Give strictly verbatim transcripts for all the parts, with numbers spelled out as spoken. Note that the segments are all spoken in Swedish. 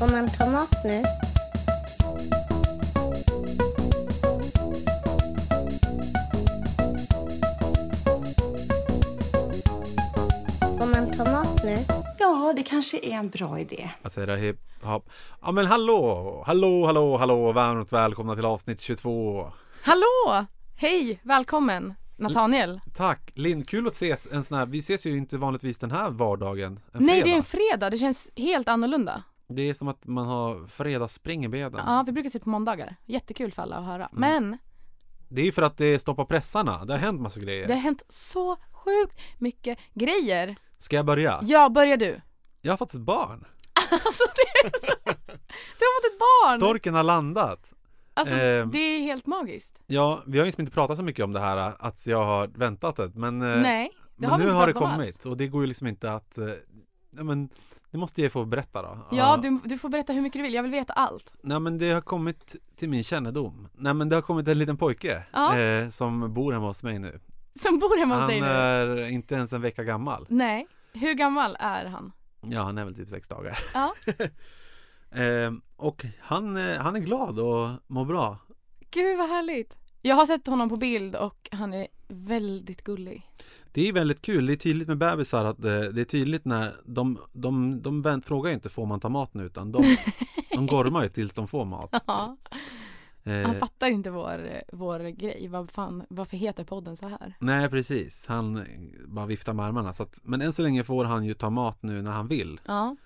Får man tomat nu? Får man tomat nu? Ja, det kanske är en bra idé. Jag säger det, hip, hop. Ja, men hallå! Hallå, hallå, hallå! Varmt välkomna till avsnitt tjugotvå. Hallå! Hej, välkommen! Nathaniel. Tack. Linn, kul att ses en sån här. Vi ses ju inte vanligtvis den här vardagen. Nej, det är en fredag. Det känns helt annorlunda. Det är som att man har fredagsspring i benen. Ja, vi brukar se på måndagar. Jättekul för alla att höra. Mm. Men det är för att det stoppar pressarna. Det har hänt massa grejer. Det har hänt så sjukt mycket grejer. Ska jag börja? Ja, börjar du. Jag har fått ett barn. Alltså det är så... Du har fått ett barn. Storken har landat. Alltså, eh, det är helt magiskt. Ja, vi har ju inte pratat så mycket om det här att jag har väntat det, men nej, det men har nu har det kommit oss. Och det går ju liksom inte att ja, men det måste jag få berätta då. Ja, uh, du, du får berätta hur mycket du vill. Jag vill veta allt. Nej, men det har kommit till min kännedom. Nej, men det har kommit en liten pojke uh. eh, som bor hemma hos mig nu. Som bor hemma hos han dig nu? Han är inte ens en vecka gammal. Nej, hur gammal är han? Ja, han är väl typ sex dagar. Ja. Uh. Eh, och han, han är glad och mår bra. Gud vad härligt. Jag har sett honom på bild och han är väldigt gullig. Det är väldigt kul, det är tydligt med bebisar att det, det är tydligt när de, de, de vänt, frågar inte får man ta mat nu utan de, de gormar ju tills de får mat. Ja. eh, han fattar inte vår, vår grej. Vad fan, varför heter podden så här? Nej precis, han bara viftar med armarna så att, men än så länge får han ju ta mat nu när han vill. Ja.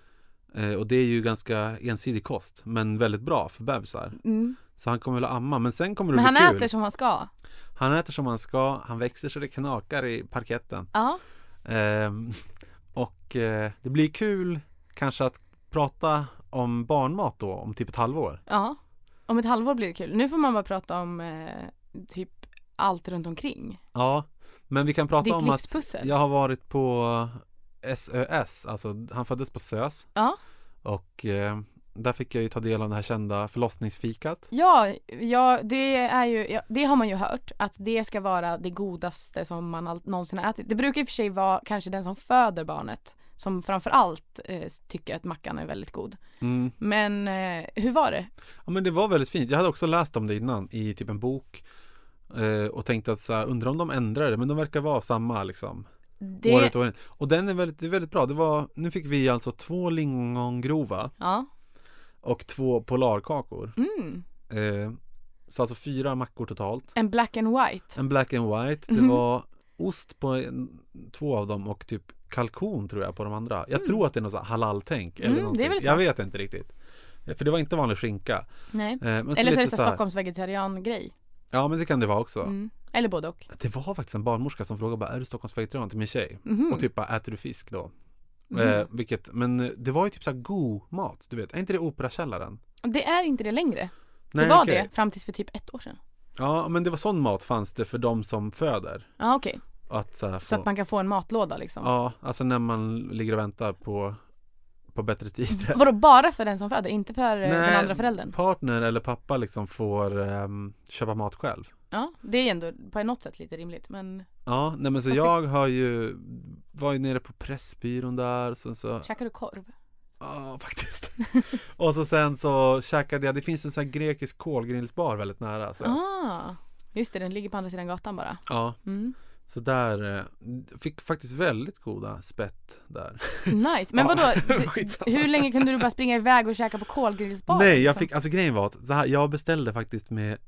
Och det är ju ganska ensidig kost, men väldigt bra för bebisar. Mm. Så han kommer väl att amma, men sen kommer det men bli han kul. Äter som han ska. Han äter som han ska, han växer så det knakar i parketten. Ja. Ehm, och eh, det blir kul kanske att prata om barnmat då, om typ ett halvår. Ja, om ett halvår blir det kul. Nu får man bara prata om eh, typ allt runt omkring. Ja, men vi kan prata ditt om livspussel. Att jag har varit på... S O S, alltså han föddes på S O S. Ja. Och eh, där fick jag ju ta del av det här kända förlossningsfikat. Ja, ja, det är ju ja, det har man ju hört att det ska vara det godaste som man all- någonsin har ätit. Det brukar i och för sig vara kanske den som föder barnet som framförallt eh, tycker att mackan är väldigt god. Mm. Men eh, hur var det? Ja, men det var väldigt fint. Jag hade också läst om det innan i typ en bok eh, och tänkte att så här, undrar om de ändrar det, men de verkar vara samma liksom. Det... Året, året. Och den är väldigt, väldigt bra. Det var, nu fick vi alltså två lingongrova ja. Och två polarkakor. Mm. Eh, så alltså fyra mackor totalt. En black and white. En black and white. Det mm. var ost på en, två av dem och typ kalkon tror jag på de andra. Jag mm. tror att det är något så halal-tänk. Eller mm, det är jag vet inte riktigt. För det var inte vanlig skinka. Nej. Eh, men så eller så är det så här... Stockholms vegetarian-grej. Ja, men det kan det vara också. Mm. Eller både och. Det var faktiskt en barnmorska som frågade bara, är du Stockholmsvegetarian till min tjej? Mm-hmm. Och typ bara, äter du fisk då? Mm-hmm. Eh, vilket, men det var ju typ så här god mat, du vet. Är inte det Operakällaren? Det är inte det längre. Nej, det var okay. Det fram tills för typ ett år sedan. Ja, men det var sån mat fanns det för de som föder. Ja, okej. Okay. Att, så, här, få... så att man kan få en matlåda liksom. Ja, alltså när man ligger och väntar på... på bättre tid. Vadå, bara för den som föder? Inte för nej, den andra föräldern? Partner eller pappa liksom får um, köpa mat själv. Ja, det är ändå på något sätt lite rimligt. Men... Ja, nej men så fast jag det... har ju var ju nere på Pressbyrån där. Så, så... Käkar du korv? Ja, faktiskt. Och så sen så käkade jag, det finns en sån här grekisk kolgrillsbar väldigt nära. Så ah, just det, den ligger på andra sidan gatan bara. Ja. Mm. Så där, fick faktiskt väldigt goda spett där. Nice, men vadå? Hur länge kunde du bara springa iväg och käka på kolgrillsbar? Nej, jag fick, alltså grejen var att så här, jag beställde faktiskt med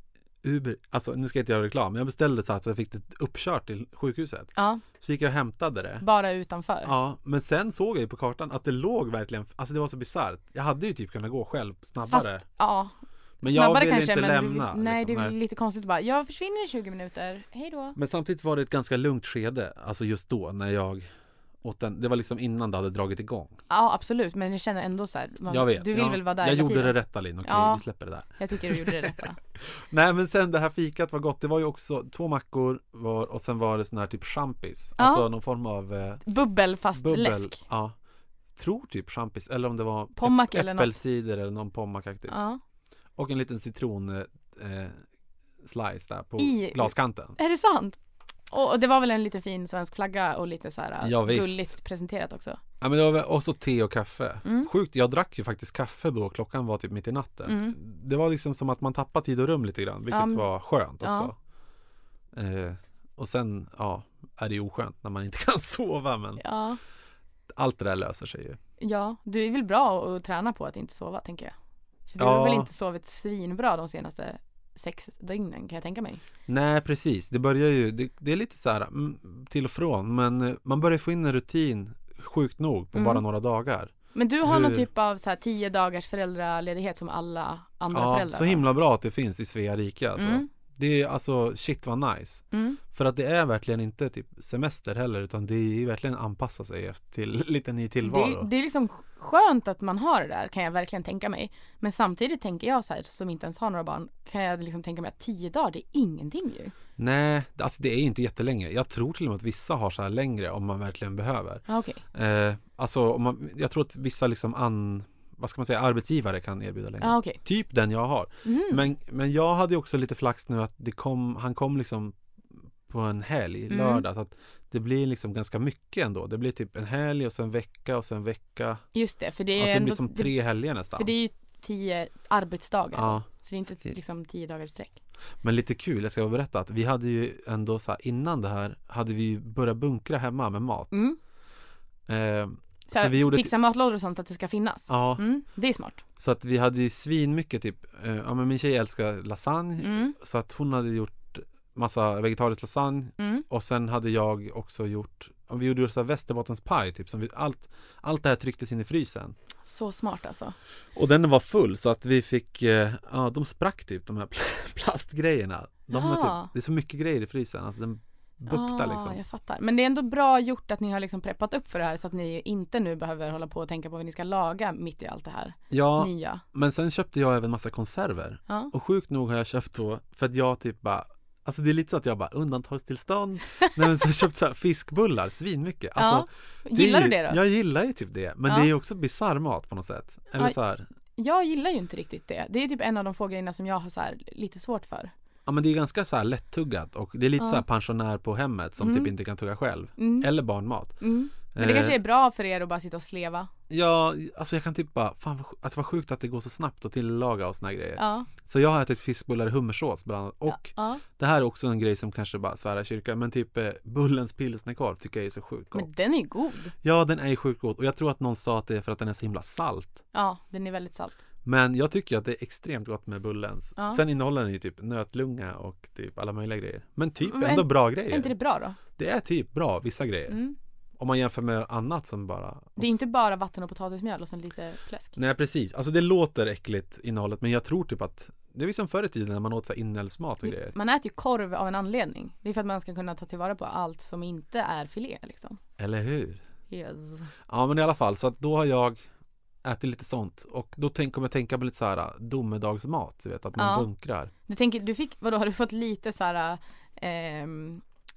Uber, alltså nu ska jag inte göra reklam, men jag beställde så att jag fick det uppkört till sjukhuset. Ja. Så gick jag och hämtade det. Bara utanför? Ja, men sen såg jag ju på kartan att det låg verkligen, alltså det var så bisarrt. Jag hade ju typ kunnat gå själv snabbare. Fast, ja. Men snabbare jag ville kanske, inte lämna. Du, nej, liksom, det är lite konstigt bara, jag försvinner i tjugo minuter, hej då. Men samtidigt var det ett ganska lugnt skede, alltså just då när jag åt den, det var liksom innan det hade dragit igång. Ja, absolut, men jag känner ändå så här, man, jag vet, du vill ja, väl vara där. Jag gjorde tiden. Det rätta, Linn, okej, ja, vi släpper det där. Jag tycker du gjorde det rätta. Nej, men sen det här fikat var gott, det var ju också två mackor var, och sen var det sån här typ champis, ja, alltså någon form av eh, bubbel fast bubbel, läsk. Ja, tror typ champis, eller om det var pommack äpp- eller något, äppelsider eller någon pommackaktigt. Ja. Och en liten citron eh, slice där på I, glaskanten. Är det sant? Och, och det var väl en liten fin svensk flagga och lite så här ja, gulligt presenterat också. Ja, men det var också te och kaffe. Mm. Sjukt, jag drack ju faktiskt kaffe då, klockan var typ mitt i natten. Mm. Det var liksom som att man tappade tid och rum lite grann, vilket um, var skönt också. Ja. Eh, och sen ja, är det ju oskönt när man inte kan sova, men ja, allt det där löser sig ju. Ja, du är väl bra att träna på att inte sova, tänker jag. För du ja, har väl inte sovit svinbra de senaste sex dygnen, kan jag tänka mig. Nej, precis. Det börjar ju, det, det är lite så här till och från, men man börjar få in en rutin sjukt nog på mm. bara några dagar. Men du har Hur... någon typ av så här tio dagars föräldraledighet som alla andra ja, föräldrar. Ja, så himla bra att det finns i Svea rike. Alltså. Mm. Det är alltså, shit vad nice. Mm. För att det är verkligen inte typ semester heller, utan det är verkligen anpassa sig till lite ny tillvaro. Det, det är liksom skönt att man har det där, kan jag verkligen tänka mig. Men samtidigt tänker jag så här, som inte ens har några barn, kan jag liksom tänka mig att tio dagar, det är ingenting ju. Nej, alltså det är inte jättelänge. Jag tror till och med att vissa har så här längre om man verkligen behöver. Ah, okay. eh, alltså, om man, jag tror att vissa liksom an... vad ska man säga, arbetsgivare kan erbjuda längre. Ah, okay. Typ den jag har. Mm. Men, men jag hade också lite flax nu att det kom, han kom liksom på en helg, mm. lördag, så att det blir liksom ganska mycket ändå. Det blir typ en helg och sen vecka och sen vecka. Just det, för det är alltså, det blir ändå som tre helger nästan. För det är ju tio arbetsdagar. Ja. Så det är inte liksom tio dagar i sträck. Men lite kul, jag ska berätta att vi hade ju ändå så här, innan det här hade vi ju börjat bunkra hemma med mat. Mm. Eh, Så, så vi gjorde fixa matlådor och sånt så att det ska finnas. Ja. Mm, det är smart. Så att vi hade ju svin mycket typ, eh, ja, men min tjej älskar lasagne, mm. så att hon hade gjort massa vegetarisk lasagne, mm. och sen hade jag också gjort, vi gjorde så här Västerbottens pie typ, som vi, allt, allt det här trycktes in i frysen. Så smart alltså. Och den var full så att vi fick, eh, ja, de sprack typ de här plastgrejerna. De ja. var typ, det är så mycket grejer i frysen, alltså den bukta ah, liksom. Jag fattar. Men det är ändå bra gjort att ni har liksom preppat upp för det här så att ni inte nu behöver hålla på och tänka på vad ni ska laga mitt i allt det här. Ja, nya. Men sen köpte jag även massa konserver. Ah. Och sjukt nog har jag köpt då, för att jag typ bara, alltså det är lite så att jag bara undantagstillstånd. Nej, men så har jag köpt så här fiskbullar, svinmycket. Alltså, ja. Gillar det ju, du det då? Jag gillar ju typ det, men ah. det är ju också bizarr mat på något sätt. Eller ah, så här. Jag gillar ju inte riktigt det. Det är typ en av de få grejerna som jag har så här lite svårt för. Ja, men det är ganska så här lättuggat och det är lite ja. så här pensionär på hemmet som mm. typ inte kan tugga själv. Mm. Eller barnmat. Mm. Men det kanske är bra för er att bara sitta och sleva. Ja, alltså jag kan typ bara, fan alltså vad sjukt att det går så snabbt att tillaga och såna här grejer. Ja. Så jag har ätit fiskbullar i hummersås bland annat. Och ja. Ja. Det här är också en grej som kanske bara svärar kyrka, men typ eh, bullens pilsnerkorv tycker jag är så sjukt god. Men den är ju god. Ja, den är ju sjukt god. Och jag tror att någon sa att det är för att den är så himla salt. Ja, den är väldigt salt. Men jag tycker att det är extremt gott med bullens. Ja. Sen innehåller den ju typ nötlunga och typ alla möjliga grejer. Men typ men, ändå bra grejer. Är inte det bra då? Det är typ bra, vissa grejer. Mm. Om man jämför med annat som bara... Också. Det är inte bara vatten och potatismjöl och sen lite fläsk. Nej, precis. Alltså det låter äckligt innehållet, men jag tror typ att... Det är ju som förr i tiden när man åt så här inälvsmat och grejer. Man äter ju korv av en anledning. Det är för att man ska kunna ta tillvara på allt som inte är filé liksom. Eller hur? Yes. Ja, men i alla fall. Så att då har jag... äter lite sånt. Och då tänk, kommer jag tänka på lite så här domedagsmat, du vet, att man ja. bunkrar. Du tänker, du fick, vadå, har du fått lite så här eh,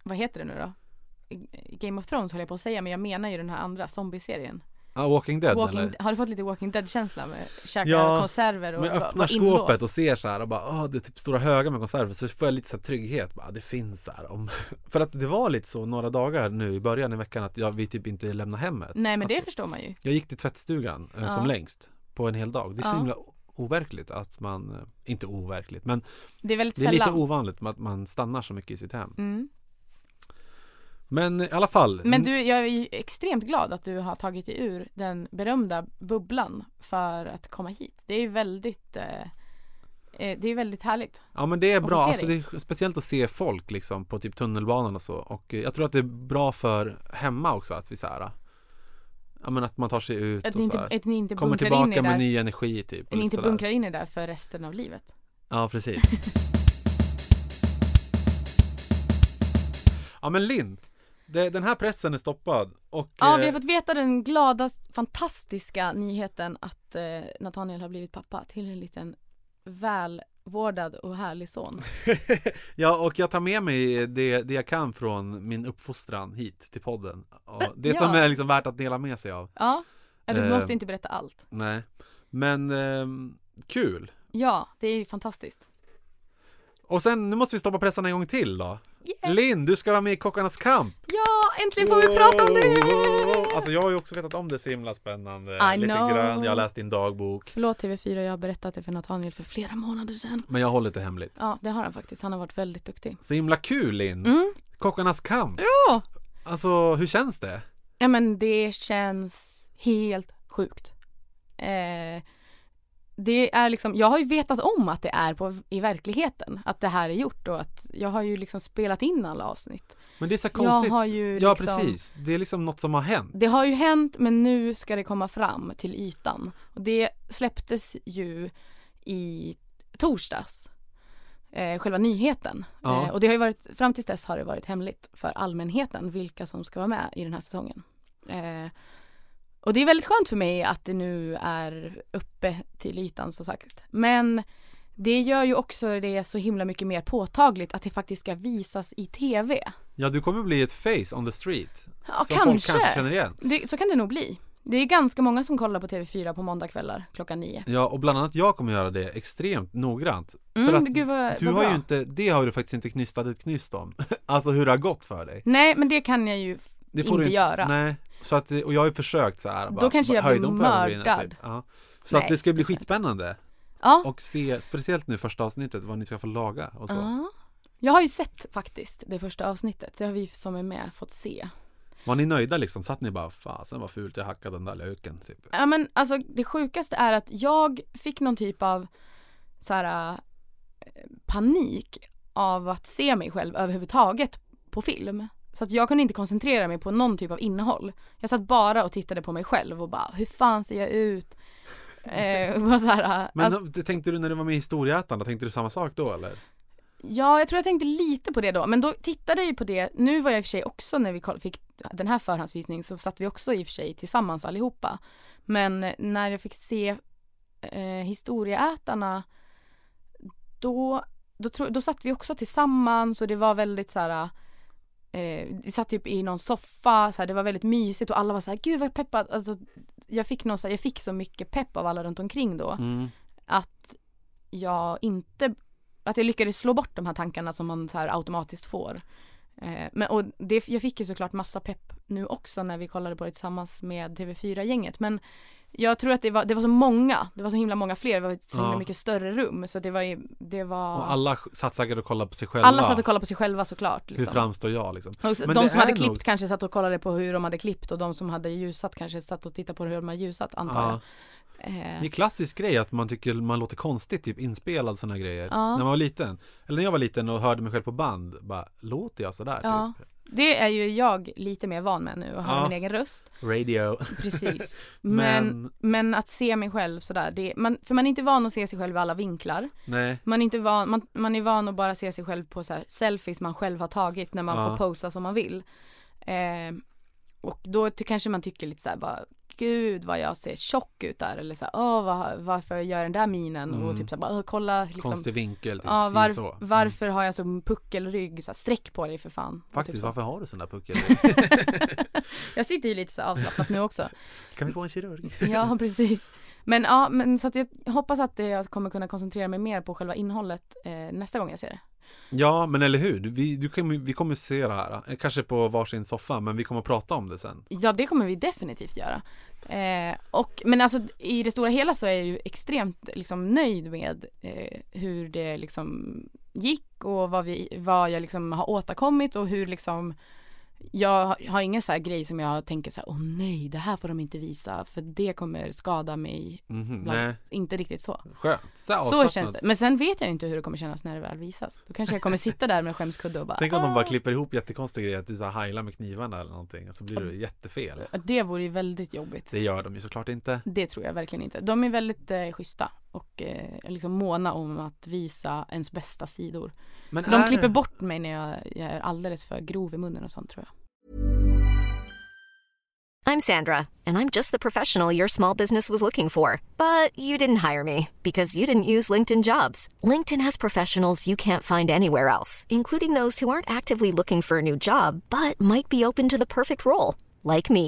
vad heter det nu då? Game of Thrones håller jag på att säga, men jag menar ju den här andra zombieserien. Ja, ah, Walking Dead Walking, eller? Har du fått lite Walking Dead-känsla med käka ja, konserver och, och öppnar skåpet och ser så här och bara, ah, det är typ stora högar med konserver, så får jag lite så här trygghet, bara, det finns så här. Om... För att det var lite så några dagar nu i början i veckan att jag, vi typ inte lämnar hemmet. Nej, men alltså, det förstår man ju. Jag gick till tvättstugan eh, ja. som längst på en hel dag. Det är ja. så himla overkligt att man, inte overkligt, men det är, väldigt det är lite ovanligt att man stannar så mycket i sitt hem. Mm. Men i alla fall. Men du, jag är extremt glad att du har tagit dig ur den berömda bubblan för att komma hit. Det är väldigt, eh, det är väldigt härligt. Ja, men det är bra. Alltså, det är speciellt att se folk liksom, på typ tunnelbanan och så. Och jag tror att det är bra för hemma också att vi så här, ja, men att man tar sig ut att och inte, så här, att ni inte kommer tillbaka in med där, ny energi. Typ, att ni inte bunkrar in er där för resten av livet. Ja, precis. Ja, men Linn. Det, den här pressen är stoppad. Och, ja, vi har fått veta den glada, fantastiska nyheten att eh, Nathaniel har blivit pappa till en liten välvårdad och härlig son. Ja, och jag tar med mig det, det jag kan från min uppfostran hit till podden. Och det ja. som är liksom värt att dela med sig av. Ja, du eh, måste inte berätta allt. Nej, men eh, kul. Ja, det är ju fantastiskt. Och sen, nu måste vi stoppa pressen en gång till då. Yeah. Linn, du ska vara med i Kockarnas kamp. Ja, äntligen får vi oh, prata om det. Oh. Alltså jag har ju också vetat om det, så himla spännande. I Lite know. Grann, jag har läst din dagbok. Förlåt T V fyra, jag har berättat det för Nathaniel för flera månader sedan. Men jag har hållit det hemligt. Ja, det har han faktiskt, han har varit väldigt duktig. Så himla kul Linn, mm. Kockarnas kamp. Ja. Alltså, hur känns det? Ja, men det känns helt sjukt. Eh... Det är liksom, jag har ju vetat om att det är på, i verkligheten, att det här är gjort och att jag har ju liksom spelat in alla avsnitt. Men det är så konstigt. Jag har ju ja, liksom, precis. Det är liksom något som har hänt. Det har ju hänt, men nu ska det komma fram till ytan. Och det släpptes ju i torsdags, eh, själva nyheten. Ja. Eh, och det har ju varit, fram tills dess har det varit hemligt för allmänheten vilka som ska vara med i den här säsongen. Eh, Och det är väldigt skönt för mig att det nu är uppe till ytan, så sagt. Men det gör ju också det så himla mycket mer påtagligt att det faktiskt ska visas i tv. Ja, du kommer bli ett face on the street. Ja, som kanske. Folk kanske känner igen. Det, så kan det nog bli. Det är ganska många som kollar på T V fyra på måndagkvällar klockan nio. Ja, och bland annat jag kommer göra det extremt noggrant. Mm, för att gud vad, du vad har bra. Ju inte, det har du faktiskt inte knystat ett knyst om. Alltså hur det har gått för dig. Nej, men det kan jag ju det får inte du, göra. Nej. Så att, och jag har ju försökt så här. Bara, då kanske jag blir mördad. Typ. Ja. Så nej, att det ska bli skitspännande. Ja. Och se, speciellt nu första avsnittet, vad ni ska få laga och så. Uh-huh. Jag har ju sett faktiskt det första avsnittet. Det har vi som är med fått se. Var ni nöjda liksom? Satt ni bara, fasen var fult, jag hackade den där löken. Typ. Ja, men alltså det sjukaste är att jag fick någon typ av så här, panik av att se mig själv överhuvudtaget på film. Så att jag kunde inte koncentrera mig på någon typ av innehåll. Jag satt bara och tittade på mig själv och bara, hur fan ser jag ut? Eh, bara så här, men alltså, tänkte du när du var med i Historieätarna, tänkte du samma sak då eller? Ja, jag tror jag tänkte lite på det då. Men då tittade jag ju på det. Nu var jag i och för sig också, när vi fick den här förhandsvisningen så satt vi också i och för sig tillsammans allihopa. Men när jag fick se eh, Historieätarna då, då, tro, då satt vi också tillsammans och det var väldigt så här. Eh, vi satt typ i någon soffa så här, det var väldigt mysigt och alla var så här, gud vad peppad, alltså, jag, fick någon, så här, jag fick så mycket pepp av alla runt omkring då mm. att jag inte att jag lyckades slå bort de här tankarna som man så här automatiskt får eh, men, och det, jag fick ju såklart massa pepp nu också när vi kollade på det tillsammans med T V fyra-gänget, men jag tror att det var, det var så många, det var så himla många fler, det var så himla ja. mycket större rum så det var, det var... Och alla satt säkert och kollade på sig själva. Alla satt och kollade på sig själva såklart. Liksom. Hur framstår jag liksom? Och, men de som hade klippt nog... kanske satt och kollade på hur de hade klippt och de som hade ljusat kanske satt och tittade på hur de hade ljusat, antar ja. jag. Det är en klassisk grej att man tycker man låter konstigt typ inspelad såna grejer ja. när man var liten. Eller när jag var liten och hörde mig själv på band, bara låter jag så där ja. typ. Det är ju jag lite mer van med nu och har ja. min egen röst. Radio. Precis. Men, men... men att se mig själv sådär. Det, man, för man är inte van att se sig själv i alla vinklar. Nej. Man är, inte van, man, man är van att bara se sig själv på så här, selfies man själv har tagit när man ja. får posa som man vill. Eh, och då ty- kanske man tycker lite så här, bara, gud vad jag ser tjock ut där. Eller så här, åh, var, varför jag gör den där minen? Mm. Och typ så här, bara, kolla. Liksom, konstig vinkel. Typ, ja, var, så. Varför mm. har jag så puckelrygg? Så här, sträck på dig för fan. Faktiskt, typ varför har du sån där puckelrygg? Jag sitter ju lite så avslappnat nu också. Kan vi få en kirurg? Ja, precis. Men, ja, men så att jag hoppas att jag kommer kunna koncentrera mig mer på själva innehållet eh, nästa gång jag ser det. Ja, men eller hur? Vi, du, vi kommer se det här. Kanske på varsin soffa, men vi kommer att prata om det sen. Ja, det kommer vi definitivt göra. Eh, och, men alltså, i det stora hela så är jag ju extremt liksom, nöjd med eh, hur det liksom, gick och vad, vi, vad jag liksom, har åstadkommit och hur liksom... Jag har ingen så här grej som jag tänker så här, åh nej, det här får de inte visa för det kommer skada mig. Mm-hmm, nej. Inte riktigt så. Skönt. Så, så känns det. Men sen vet jag inte hur det kommer kännas när det väl visas. Då kanske jag kommer sitta där med en skämskudde och bara... Tänk om de bara klipper ihop jättekonstiga grejer, att du så här heilar med knivarna eller någonting, och så blir det jättefel. Det vore ju väldigt jobbigt. Det gör de ju såklart inte. Det tror jag verkligen inte. De är väldigt eh, schyssta och eh, liksom måna om att visa ens bästa sidor. Men så är... de klipper bort mig när jag, jag är alldeles för grov i munnen och sånt tror jag. I'm Sandra, and I'm just the professional your small business was looking for. But you didn't hire me, because you didn't use LinkedIn Jobs. LinkedIn has professionals you can't find anywhere else, including those who aren't actively looking for a new job, but might be open to the perfect role, like me.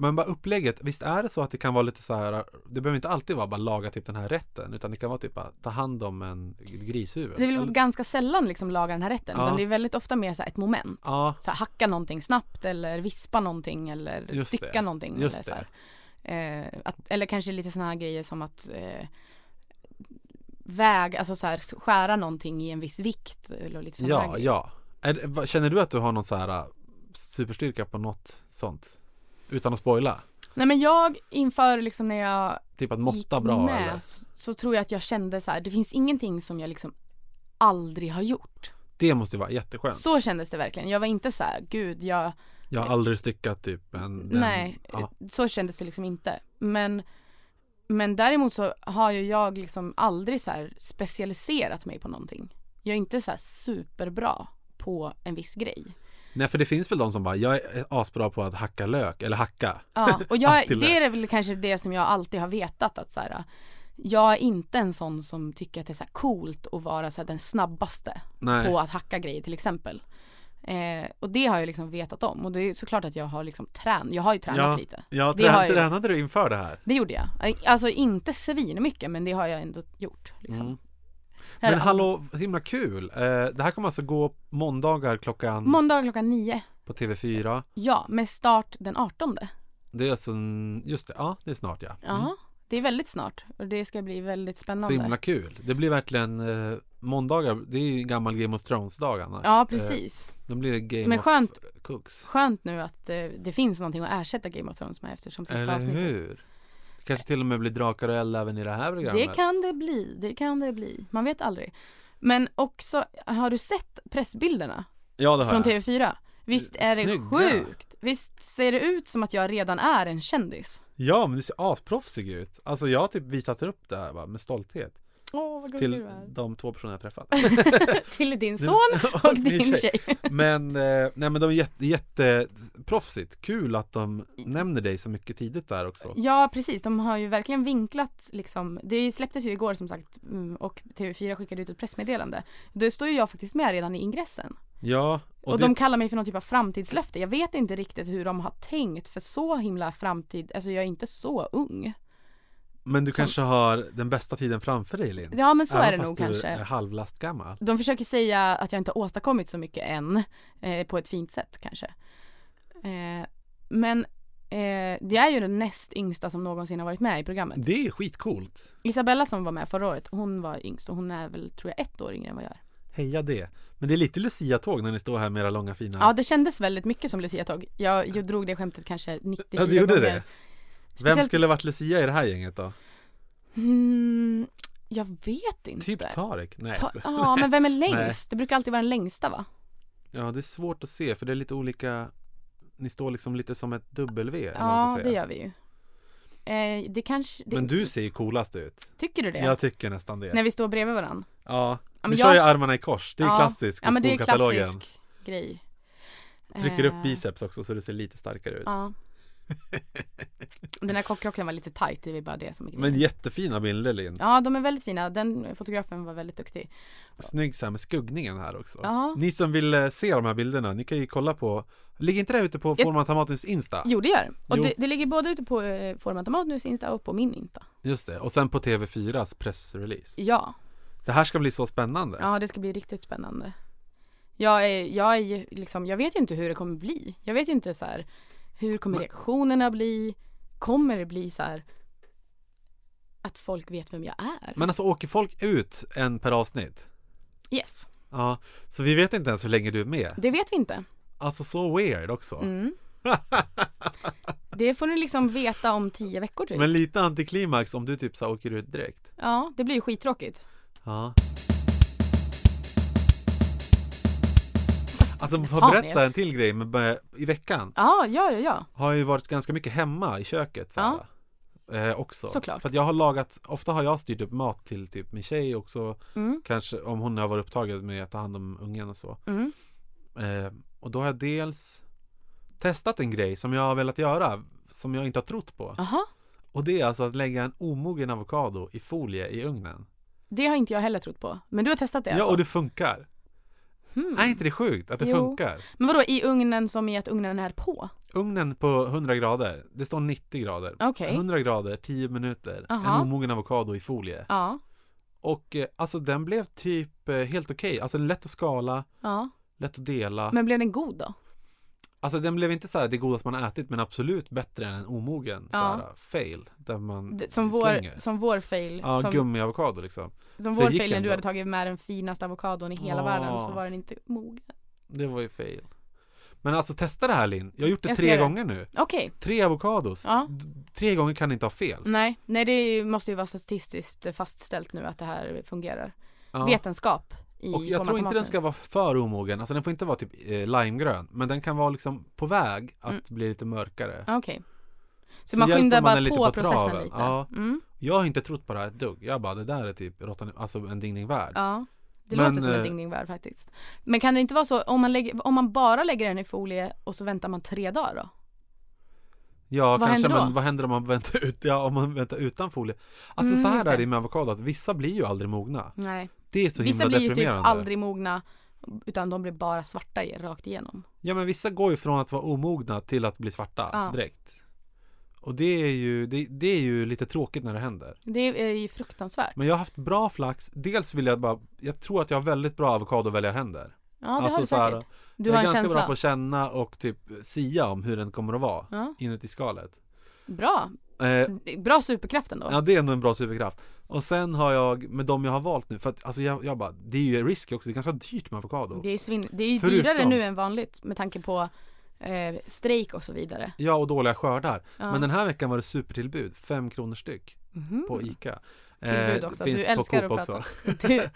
Men bara upplägget, visst är det så att det kan vara lite så här, det behöver inte alltid vara bara laga typ den här rätten, utan det kan vara typ att ta hand om en grishuvud. Det är väl eller? Ganska sällan liksom laga den här rätten, ja. Utan det är väldigt ofta mer så här ett moment. Ja. Så här, hacka någonting snabbt eller vispa någonting eller just stycka det. Någonting. Just eller, så här. Eh, att, eller kanske lite såna här grejer som att eh, väg, alltså så här, skära någonting i en viss vikt. Eller lite såna ja, ja. Är, känner du att du har någon så här superstyrka på något sånt? Utan att spoila. Nej, men jag inför liksom när jag typ att måtta bra med, eller? Så, så tror jag att jag kände så här, det finns ingenting som jag liksom aldrig har gjort. Det måste ju vara jätteskönt. Så kändes det verkligen. Jag var inte så här, gud, jag jag har aldrig styckat typ en den, nej, ja. Så kändes det liksom inte. Men men däremot så har ju jag liksom aldrig så här specialiserat mig på någonting. Jag är inte så här superbra på en viss grej. Nej, för det finns väl de som bara, jag är asbra på att hacka lök, eller hacka. Ja, och jag, det är väl kanske det som jag alltid har vetat, att så här, jag är inte en sån som tycker att det är så här coolt att vara så här den snabbaste. Nej. På att hacka grejer till exempel. Eh, och det har jag liksom vetat om, och det är såklart att jag har liksom trän, jag har ju tränat ja, lite. Ja, det trän, har jag, tränade du inför det här? Det gjorde jag. Alltså inte svin mycket, men det har jag ändå gjort liksom. Mm. Men hallå, himla kul. Det här kommer alltså gå måndagar klockan... Måndag klockan nio. På T V fyra. Ja, med start den artonde. Det är alltså... Just det, ja, det är snart, ja. Mm. Ja, det är väldigt snart. Och det ska bli väldigt spännande. Så himla kul. Det blir verkligen... Eh, måndagar, det är ju gammal Game of Thrones-dagarna. Ja, precis. Eh, de blir Game Men skönt, of Cooks. Skönt nu att eh, det finns någonting att ersätta Game of Thrones med eftersom sista Eller avsnittet. Eller hur? Kanske till och med blir drakar och eld även i det här programmet. Det kan det bli, det kan det bli. Man vet aldrig. Men också, har du sett pressbilderna? Ja, det har från jag. T V fyra? Visst är Snygga. Det sjukt? Visst ser det ut som att jag redan är en kändis? Ja, men du ser asproffsig ut. Alltså jag har typ visat upp det här va, med stolthet. Åh, vad till de två personer jag träffat. Till din son och din tjej. Men, eh, nej, men de är jätte, jätte proffsigt. Kul att de nämner dig så mycket tidigt där också. Ja, precis. De har ju verkligen vinklat. Liksom. Det släpptes ju igår som sagt, och T V fyra skickade ut ett pressmeddelande. Då står ju jag faktiskt med redan i ingressen. Ja. Och, och det... de kallar mig för någon typ av framtidslöfte. Jag vet inte riktigt hur de har tänkt för så himla framtid. Alltså jag är inte så ung. Men du som... kanske har den bästa tiden framför dig, Lin. Ja, men så även är det nog kanske. Även fast du är halvlast gammal. De försöker säga att jag inte har åstadkommit så mycket än. Eh, på ett fint sätt kanske. Eh, men eh, det är ju den näst yngsta som någonsin har varit med i programmet. Det är skitcoolt. Isabella som var med förra året, hon var yngst. Och hon är väl, tror jag, ett år yngre än vad jag är. Heja det. Men det är lite Lucia-tåg när ni står här med era långa fina... Ja, det kändes väldigt mycket som Lucia-tåg. Jag, jag drog det skämtet kanske nittiofyra gånger. Ja, det gjorde gånger. Det. Speciellt... Vem skulle varit Lucia i det här gänget då? Mm, jag vet inte. Typ Tarek. Nej, Ta- ja, men vem är längst? Nej. Det brukar alltid vara den längsta, va? Ja, det är svårt att se för det är lite olika... Ni står liksom lite som ett W. Ja, det gör vi ju. Eh, det kanske... det... Men du ser ju coolast ut. Tycker du det? Jag tycker nästan det. När vi står bredvid varandra. Ja, du kör jag... ju armarna i kors. Det är ja. klassiskt. Ja, men det är klassisk grej. Trycker upp biceps också så du ser lite starkare ut. Ja. Den här kockrocken var lite tajt, det är bara det som är grejen. Men jättefina bilder, Lin. Ja, de är väldigt fina. Den fotografen var väldigt duktig. Snygg så här med skuggningen här också. Ja. Ni som vill se de här bilderna, ni kan ju kolla på. Ligger inte det ute på Formatomatens Insta? Jo, det gör. Och det, det ligger både ute på eh, Formatomatens Insta och på min Insta. Just det. Och sen på T V fyras pressrelease. Ja. Det här ska bli så spännande. Ja, det ska bli riktigt spännande. Jag är, jag är liksom, jag vet ju inte hur det kommer bli. Jag vet inte så här. Hur kommer reaktionerna bli? Kommer det bli så här att folk vet vem jag är? Men alltså åker folk ut en per avsnitt? Yes. Ja, så vi vet inte ens hur länge du är med. Det vet vi inte. Alltså så weird också. Mm. Det får ni liksom veta om tio veckor typ. Men lite antiklimax om du typ så åker ut direkt. Ja, det blir ju skittråkigt. Ja. Alltså får jag berätta en till grej med, i veckan. Ja, ja, ja, ja. Har ju varit ganska mycket hemma i köket så här, ja. eh, också. Såklart. För att jag har lagat, ofta har jag styrt upp mat till typ min tjej också. Mm. Kanske om hon har varit upptagen med att ta hand om ungen och så. Mm. Eh, och då har jag dels testat en grej som jag har velat göra som jag inte har trott på. Aha. Och det är alltså att lägga en omogen avokado i folie i ugnen. Det har inte jag heller trott på. Men du har testat det alltså? Ja, och det funkar. Mm. Nej, inte det är sjukt att det jo. funkar. Men vadå, i ugnen som är att ugnen är på? Ugnen på hundra grader. Det står nittio grader. Okay. hundra grader, tio minuter. Aha. En omogen avokado i folie. Ja. Och alltså den blev typ helt okej. Okay. Alltså lätt att skala, ja. lätt att dela. Men blev den god då? Alltså den blev inte så här det godaste man har ätit, men absolut bättre än en omogen ja. så här, fail där man det, som slänger. Vår, som vår fail. Ja, som, gummiavokado liksom. Som vår fail när du hade tagit med den finaste avokadon i hela ja. världen så var den inte mogen. Det var ju fail. Men alltså testa det här, Lin. Jag har gjort det jag tre gånger nu. Okej. Okay. Tre avokados. Ja. Tre gånger kan inte ha fel. Nej, nej det måste ju vara statistiskt fastställt nu att det här fungerar. Ja. Vetenskap. Och jag tror inte den ska vara för omogen. Alltså den får inte vara typ eh, limegrön. Men den kan vara liksom på väg att mm. bli lite mörkare. Okej. Okay. Så, så man skyndar bara på, på processen traven. Lite. Ja. Mm. Jag har inte trott på det här ett dugg. Jag bara, det där är typ rotan, alltså en dingdingvärd. Ja, det men, låter som en dingdingvärd faktiskt. Men kan det inte vara så, om man, lägger, om man bara lägger den i folie och så väntar man tre dagar då? Ja, vad kanske, men vad händer om man väntar ut ja, om man väntar utan folie? Alltså mm, så här är det med avokado att vissa blir ju aldrig mogna. Nej. Det är så himla deprimerande. Vissa blir ju typ aldrig mogna utan de blir bara svarta rakt igenom. Ja, men vissa går ju från att vara omogna till att bli svarta ja. direkt. Och det är ju det, det är ju lite tråkigt när det händer. Det är ju fruktansvärt. Men jag har haft bra flax. Dels vill jag bara jag tror att jag har väldigt bra avokado att välja händer. Ja, det alltså, har du så här, du jag har är ganska känsla. Bra på att känna och typ sia om hur den kommer att vara ja. inuti skalet. Bra. Eh, bra superkraft ändå. Ja, det är ändå en bra superkraft. Och sen har jag, med de jag har valt nu, för att alltså jag, jag bara, det är ju risk också, det är ganska dyrt med avokado. Det är, svin- det är ju Förutom... dyrare nu än vanligt med tanke på eh, strejk och så vidare. Ja, och dåliga skördar. Ja. Men den här veckan var det supertillbud, fem kronor styck mm-hmm. på ICA. Tillbud också, eh, du älskar att prata. Du...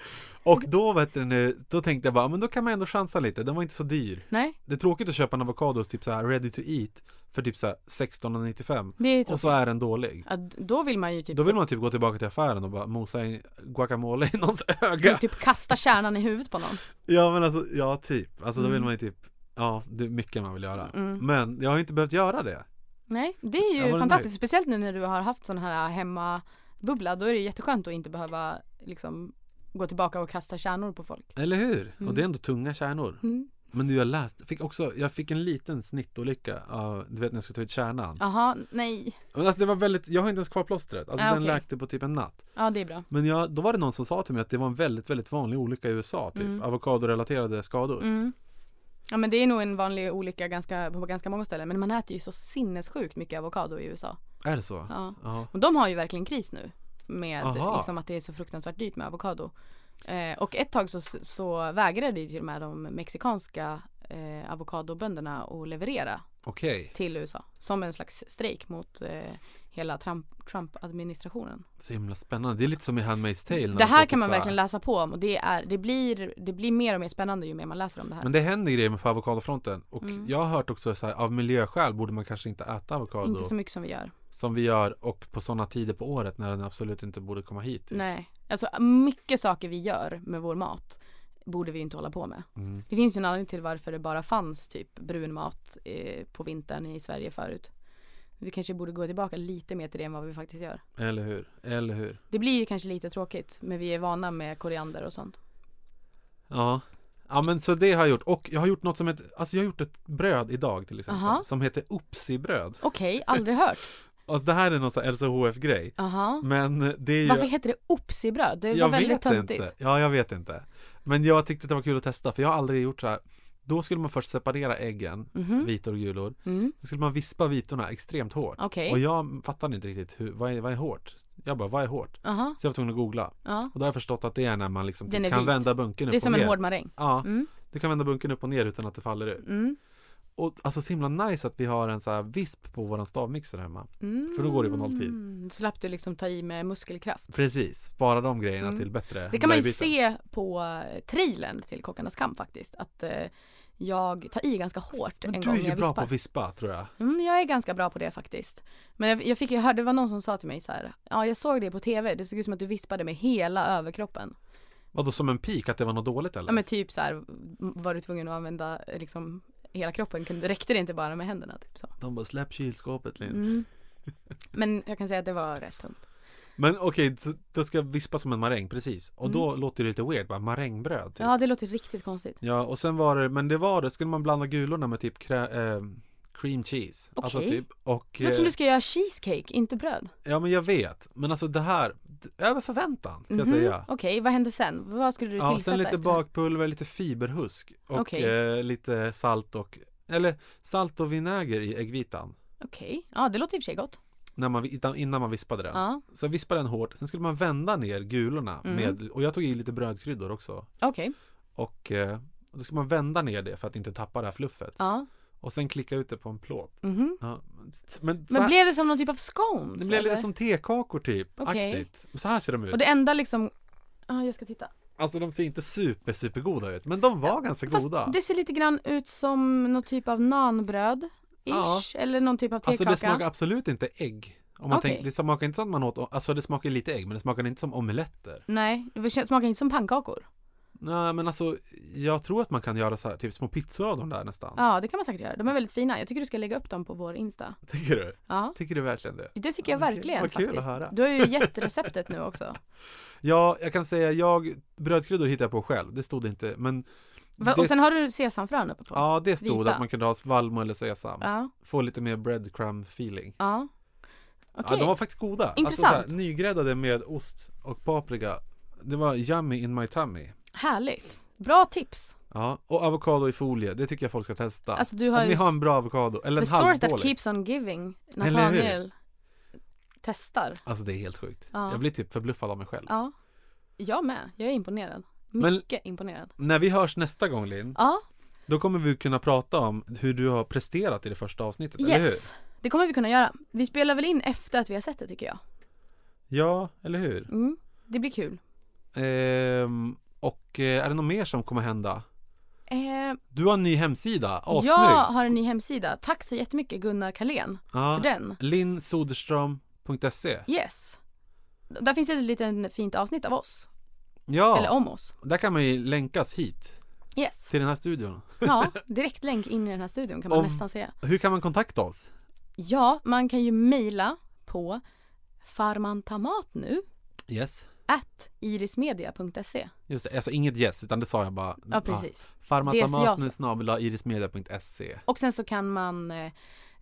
och då, vet du, nu, då tänkte jag bara, men då kan man ändå chansa lite, den var inte så dyr. Nej. Det är tråkigt att köpa en avokado typ så här ready to eat för typ så här sexton nittiofem och så är den dålig. Ja, då vill man ju typ Då vill man typ gå tillbaka till affären och bara mosa in guacamole i någons öga. Typ kasta kärnan i huvudet på någon. Ja, men alltså ja typ, alltså mm. då vill man ju typ ja, det är mycket man vill göra. Mm. Men jag har ju inte behövt göra det. Nej, det är ju fantastiskt, speciellt nu när du har haft sån här hemma bubbla, då är det jätteskönt att inte behöva liksom gå tillbaka och kasta kärnor på folk. Eller hur? Mm. Och det är ändå tunga kärnor. Mm. Men du, jag läste, fick också, jag fick en liten snittolycka av, du vet när jag skulle ta ut kärnan. Jaha, nej. Men alltså det var väldigt, jag har inte ens kvar plåstret. Alltså ah, den okay. läkte på typ en natt. Ja, ah, det är bra. Men jag, då var det någon som sa till mig att det var en väldigt, väldigt vanlig olycka i U S A, typ. Mm. Avokadorelaterade skador. Mm. Ja, men det är nog en vanlig olycka ganska, på ganska många ställen. Men man äter ju så sinnessjukt mycket avokado i U S A. Är det så? Ja. Aha. Och de har ju verkligen kris nu. Med liksom att det är så fruktansvärt dyrt med avokado. Eh, och ett tag så, så vägrade ju till och med de mexikanska eh, avokadobönderna att leverera okay. till U S A. Som en slags strejk mot eh, hela Trump, Trump-administrationen. Så himla spännande. Det är lite som i Handmaid's Tale. Det här kan man här. verkligen läsa på om. Och det, är, det, blir, det blir mer och mer spännande ju mer man läser om det här. Men det händer grejer på avokadofronten. Och mm. jag har hört också så här, av miljöskäl borde man kanske inte äta avokado. Inte så mycket som vi gör. Som vi gör och på sådana tider på året när den absolut inte borde komma hit. Typ. Nej, alltså mycket saker vi gör med vår mat borde vi inte hålla på med. Mm. Det finns ju en anledning till varför det bara fanns typ brun mat eh, på vintern i Sverige förut. Vi kanske borde gå tillbaka lite mer till det än vad vi faktiskt gör. Eller hur, eller hur. Det blir ju kanske lite tråkigt, men vi är vana med koriander och sånt. Ja, ja men så det har jag gjort. Och jag har gjort något som heter, alltså jag har gjort ett bröd idag till exempel. Aha. Som heter Upsibröd. Okej, okay, aldrig hört. Alltså det här är någon sån Elsa-H F-grej. Uh-huh. Men det är ju... Varför heter det Opsibröd? Det var väldigt töntigt. Ja, jag vet inte. Men jag tyckte att det var kul att testa, för jag har aldrig gjort så här. Då skulle man först separera äggen, mm-hmm. vitor och gulor. Mm. Då skulle man vispa vitorna extremt hårt. Okay. Och jag fattade inte riktigt, hur, vad, är, vad är hårt? Jag bara, vad är hårt? Uh-huh. Så jag var tvungen att googla. Uh-huh. Och då har jag förstått att det är när man liksom typ kan vit. vända bunken upp och ner. Det är som en hård maräng. Ja, mm. du kan vända bunken upp och ner utan att det faller ut. Mm. Och alltså så himla nice att vi har en så här visp på våran stavmixer hemma. Mm. För då går det på nolltid. Så slapp du liksom ta i med muskelkraft. Precis, spara de grejerna mm. till bättre. Det kan man ju biten. se på trailern till Kockarnas kamp faktiskt. Att eh, jag tar i ganska hårt men en gång när jag vispar. Du är bra på att vispa tror jag. Mm, jag är ganska bra på det faktiskt. Men jag, jag, fick, jag hörde, det var någon som sa till mig så här. Ja, jag såg det på tv. Det såg ut som att du vispade med hela överkroppen. Vadå, som en pik? Att det var något dåligt eller? Ja, men typ så här var du tvungen att använda liksom... Hela kroppen kunde, räckte det inte bara med händerna typ så. De bara släpp kylskåpet Linn. Mm. Men jag kan säga att det var rätt tungt. Men okej, okay, då ska jag vispa som en maräng, precis. Och mm. då låter det lite weird, bara marängbröd typ. Ja, det låter riktigt konstigt. Ja, och sen var det, men det var det, skulle man blanda gulorna med typ krä, äh, cream cheese. Okay. Alltså typ. Och, jag tror du ska göra cheesecake, inte bröd. Ja, men jag vet. Men alltså det här, över förväntan ska mm-hmm. jag säga. Okej, okay, vad hände sen? Vad skulle du ja, tillsätta? Sen lite efter? Bakpulver, lite fiberhusk. Och okay. eh, lite salt och, eller salt och vinäger i äggvitan. Okej, okay. ja det låter i och för sig gott. När man, innan man vispade den. Ja. Så vispade den hårt. Sen skulle man vända ner gulorna. Mm. Med, och jag tog i lite brödkryddor också. Okej. Okay. Och eh, då skulle man vända ner det för att inte tappa det här fluffet. Ja. Och sen klicka ut det på en plåt. Mm-hmm. Ja. Men, så här, men blev det som någon typ av scones? Det blev eller? lite som tekakor typ. Okay. Aktigt. Så här ser de ut. Och det enda liksom... Ja, ah, jag ska titta. Alltså de ser inte super, super goda ut. Men de var ja, ganska goda. Det ser lite grann ut som någon typ av nanbröd. Ish. Ja. Eller någon typ av tekaka. Alltså det smakar absolut inte ägg. Om man okay. tänker, det smakar inte så att man åt... Alltså det smakar lite ägg, men det smakar inte som omeletter. Nej, det smakar inte som pannkakor. Nej, men alltså, jag tror att man kan göra så här, typ små pizzor av dem där nästan. Ja, det kan man säkert göra. De är väldigt fina. Jag tycker du ska lägga upp dem på vår Insta. Tycker du? Ja. Tycker du verkligen det? Det tycker jag ja, verkligen vad kul faktiskt. Att höra. Du har ju gett receptet nu också. Ja, jag kan säga, jag brödkryddor hittade jag på själv. Det stod inte, men... Va, det... Och sen har du sesamfrön uppe på. Ja, det stod vita. Att man kunde ha valmo eller sesam. Ja. Få lite mer breadcrumb-feeling. Ja. Okej. Okay. Ja, de var faktiskt goda. Intressant. Alltså, så här, nygräddade med ost och paprika. Det var yummy in my tummy. Härligt. Bra tips. Ja, och avokado i folie. Det tycker jag folk ska testa. Alltså, du har Om ni har en bra avokado. Eller en halvdålig. The source that keeps on giving. Nathaniel testar. Alltså det är helt sjukt. Ja. Jag blir typ förbluffad av mig själv. Ja, jag med. Jag är imponerad. Mycket Men, imponerad. När vi hörs nästa gång, Linn. Ja. Då kommer vi kunna prata om hur du har presterat i det första avsnittet. Yes. Eller hur? Det kommer vi kunna göra. Vi spelar väl in efter att vi har sett det tycker jag. Ja, eller hur? Mm. Det blir kul. Ehm... Och är det något mer som kommer hända? Eh, du har en ny hemsida. Åh, jag snygg. har en ny hemsida. Tack så jättemycket Gunnar Karlén ah, för den. linn soderström punkt se Yes. Där finns ett litet fint avsnitt av oss. Ja. Eller om oss. Där kan man ju länkas hit. Yes. Till den här studion. Ja, direkt länk in i den här studion kan man och, nästan säga. Hur kan man kontakta oss? Ja, man kan ju mejla på farmantamat nu. Yes. at irismedia punkt se. Just det, alltså inget yes, utan det sa jag bara. Ja, precis. Ja. Formatomaten snabel-a irismedia punkt se. Och sen så kan man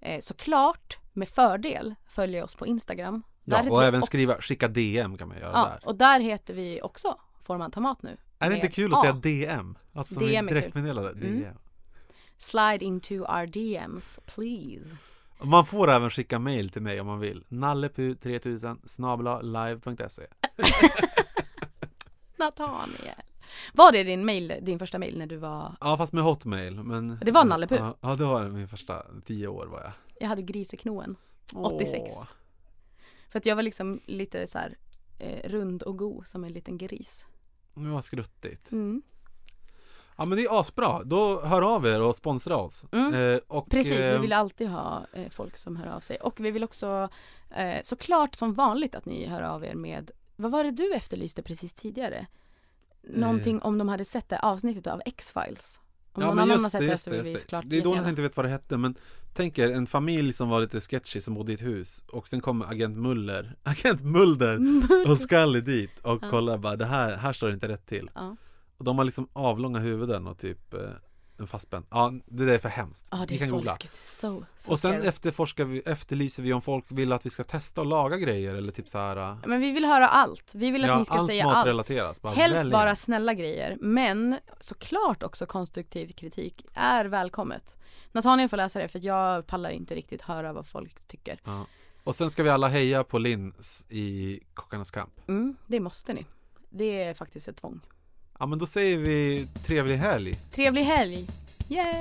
eh, såklart med fördel följa oss på Instagram. Ja, där och även skriva, också. Skicka D M kan man göra ja, där. Och där heter vi också Formatomat nu. Är det inte kul att A. säga D M? Alltså D M är direktmeddelade. Mm. D M. Slide into our D Ms, please. Man får även skicka mail till mig om man vill. nallepu tre tusen snabel-a live punkt se. Nathaniel. Var det din mail, din första mail när du var... Ja, fast med hotmail. Men... Det var Nallepu? Ja, ja, det var min första tio år var jag. Jag hade griseknoen, åttiosex. Åh. För att jag var liksom lite så här eh, rund och god som en liten gris. Men vad skruttigt. Mm. Ja, men det är asbra. Då hör av er och sponsra oss. Mm. Eh, och, Precis, vi vill alltid ha eh, folk som hör av sig. Och vi vill också eh, såklart som vanligt att ni hör av er med... Vad var det du efterlyste precis tidigare? Någonting eh. om de hade sett det avsnittet av X-Files. Om ja, men just det, just det, just det. Såklart det är då jag inte vet vad det hette, men tänk er en familj som var lite sketchy som bodde i ett hus och sen kommer Agent Mulder, Agent Mulder och Scully dit och ja. kollar bara, det här, här står det inte rätt till. Ja. Och de har liksom avlånga huvuden och typ eh, en fastspänn. Ja, det där är för hemskt. Ja, det är så läskigt. Så, så och sen efterforskar vi, efterlyser vi om folk vill att vi ska testa och laga grejer eller typ så här. Men vi vill höra allt. Vi vill att ja, ni ska allt säga allt. Bara helst välling. Bara snälla grejer. Men såklart också konstruktiv kritik är välkommet. Nathaniel får läsa det för jag pallar inte riktigt höra vad folk tycker. Ja. Och sen ska vi alla heja på Linn i Kockarnas kamp. Mm, det måste ni. Det är faktiskt ett tvång. Ja, men då säger vi trevlig helg. Trevlig helg. Yay!